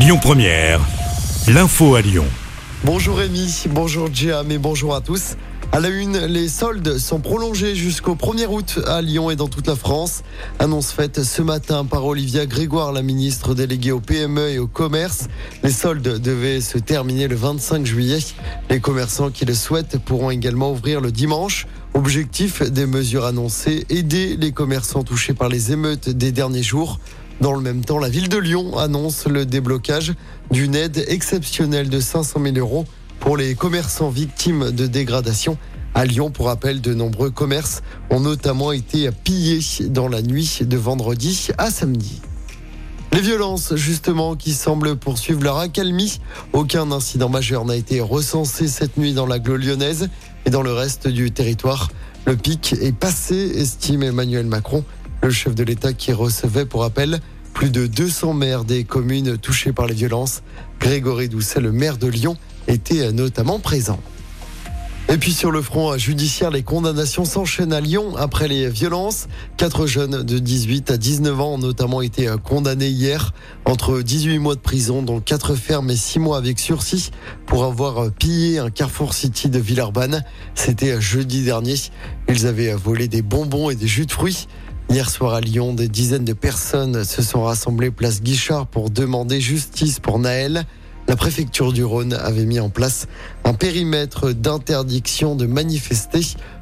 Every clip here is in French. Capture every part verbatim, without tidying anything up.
Lyon première, l'info à Lyon. Bonjour Rémi, bonjour Jam et bonjour à tous. À la une, les soldes sont prolongés jusqu'au premier août à Lyon et dans toute la France. Annonce faite ce matin par Olivia Grégoire, la ministre déléguée au P M E et au commerce. Les soldes devaient se terminer le vingt-cinq juillet. Les commerçants qui le souhaitent pourront également ouvrir le dimanche. Objectif des mesures annoncées, aider les commerçants touchés par les émeutes des derniers jours. Dans le même temps, la ville de Lyon annonce le déblocage d'une aide exceptionnelle de cinq cent mille euros pour les commerçants victimes de dégradations. À Lyon, pour rappel, de nombreux commerces ont notamment été pillés dans la nuit de vendredi à samedi. Les violences, justement, qui semblent poursuivre leur accalmie. Aucun incident majeur n'a été recensé cette nuit dans l'agglo lyonnaise et dans le reste du territoire. Le pic est passé, estime Emmanuel Macron, le chef de l'État qui recevait, pour rappel, plus de deux cents maires des communes touchées par les violences. Grégory Doucet, le maire de Lyon, était notamment présent. Et puis sur le front judiciaire, les condamnations s'enchaînent à Lyon après les violences. Quatre jeunes de dix-huit à dix-neuf ans ont notamment été condamnés hier. Entre dix-huit mois de prison, dont quatre fermes et six mois avec sursis, pour avoir pillé un Carrefour City de Villeurbanne. C'était jeudi dernier. Ils avaient volé des bonbons et des jus de fruits. Hier soir à Lyon, des dizaines de personnes se sont rassemblées place Guillotière pour demander justice pour Nahel. La préfecture du Rhône avait mis en place un périmètre d'interdiction de manifester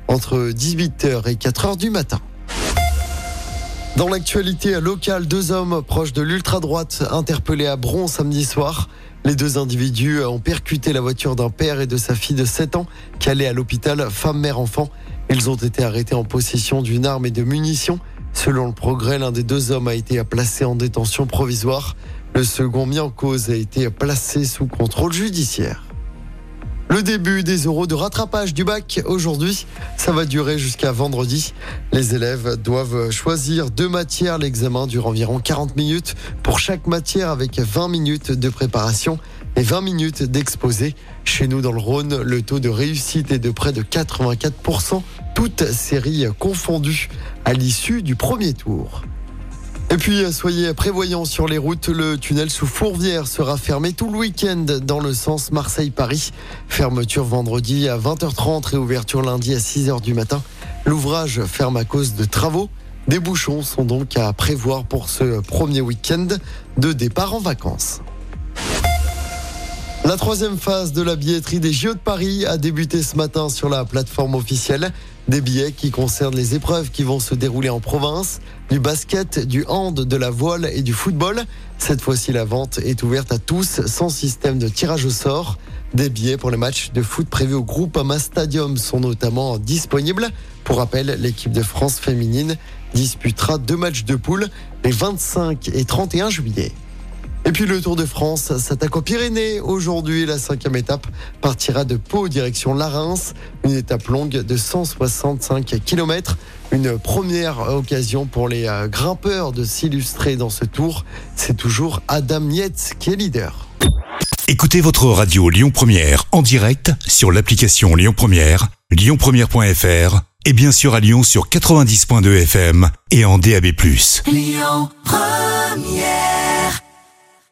entre dix-huit heures et quatre heures du matin. Dans l'actualité locale, deux hommes proches de l'ultra-droite interpellés à Bron samedi soir. Les deux individus ont percuté la voiture d'un père et de sa fille de sept ans qui allait à l'hôpital Femme Mère Enfant. Ils ont été arrêtés en possession d'une arme et de munitions. Selon le Progrès, l'un des deux hommes a été placé en détention provisoire. Le second mis en cause a été placé sous contrôle judiciaire. Le début des euros de rattrapage du bac aujourd'hui, ça va durer jusqu'à vendredi. Les élèves doivent choisir deux matières. L'examen dure environ quarante minutes pour chaque matière avec vingt minutes de préparation et vingt minutes d'exposé. Chez nous dans le Rhône, le taux de réussite est de près de quatre-vingt-quatre pour cent, toutes séries confondues à l'issue du premier tour. Et puis, soyez prévoyants sur les routes. Le tunnel sous Fourvière sera fermé tout le week-end dans le sens Marseille-Paris. Fermeture vendredi à vingt heures trente, réouverture lundi à six heures du matin. L'ouvrage ferme à cause de travaux. Des bouchons sont donc à prévoir pour ce premier week-end de départ en vacances. La troisième phase de la billetterie des J O de Paris a débuté ce matin sur la plateforme officielle. Des billets qui concernent les épreuves qui vont se dérouler en province, du basket, du hand, de la voile et du football. Cette fois-ci, la vente est ouverte à tous, sans système de tirage au sort. Des billets pour les matchs de foot prévus au Groupama Stadium sont notamment disponibles. Pour rappel, l'équipe de France féminine disputera deux matchs de poule les vingt-cinq et trente et un juillet. Et puis le Tour de France s'attaque aux Pyrénées. Aujourd'hui, la cinquième étape partira de Pau direction Laruns. Une étape longue de cent soixante-cinq kilomètres. Une première occasion pour les grimpeurs de s'illustrer dans ce tour. C'est toujours Adam Nietz qui est leader. Écoutez votre radio Lyon première en direct sur l'application Lyon première, lyon première point f r et bien sûr à Lyon sur quatre-vingt-dix virgule deux F M et en D A B plus. Lyon première.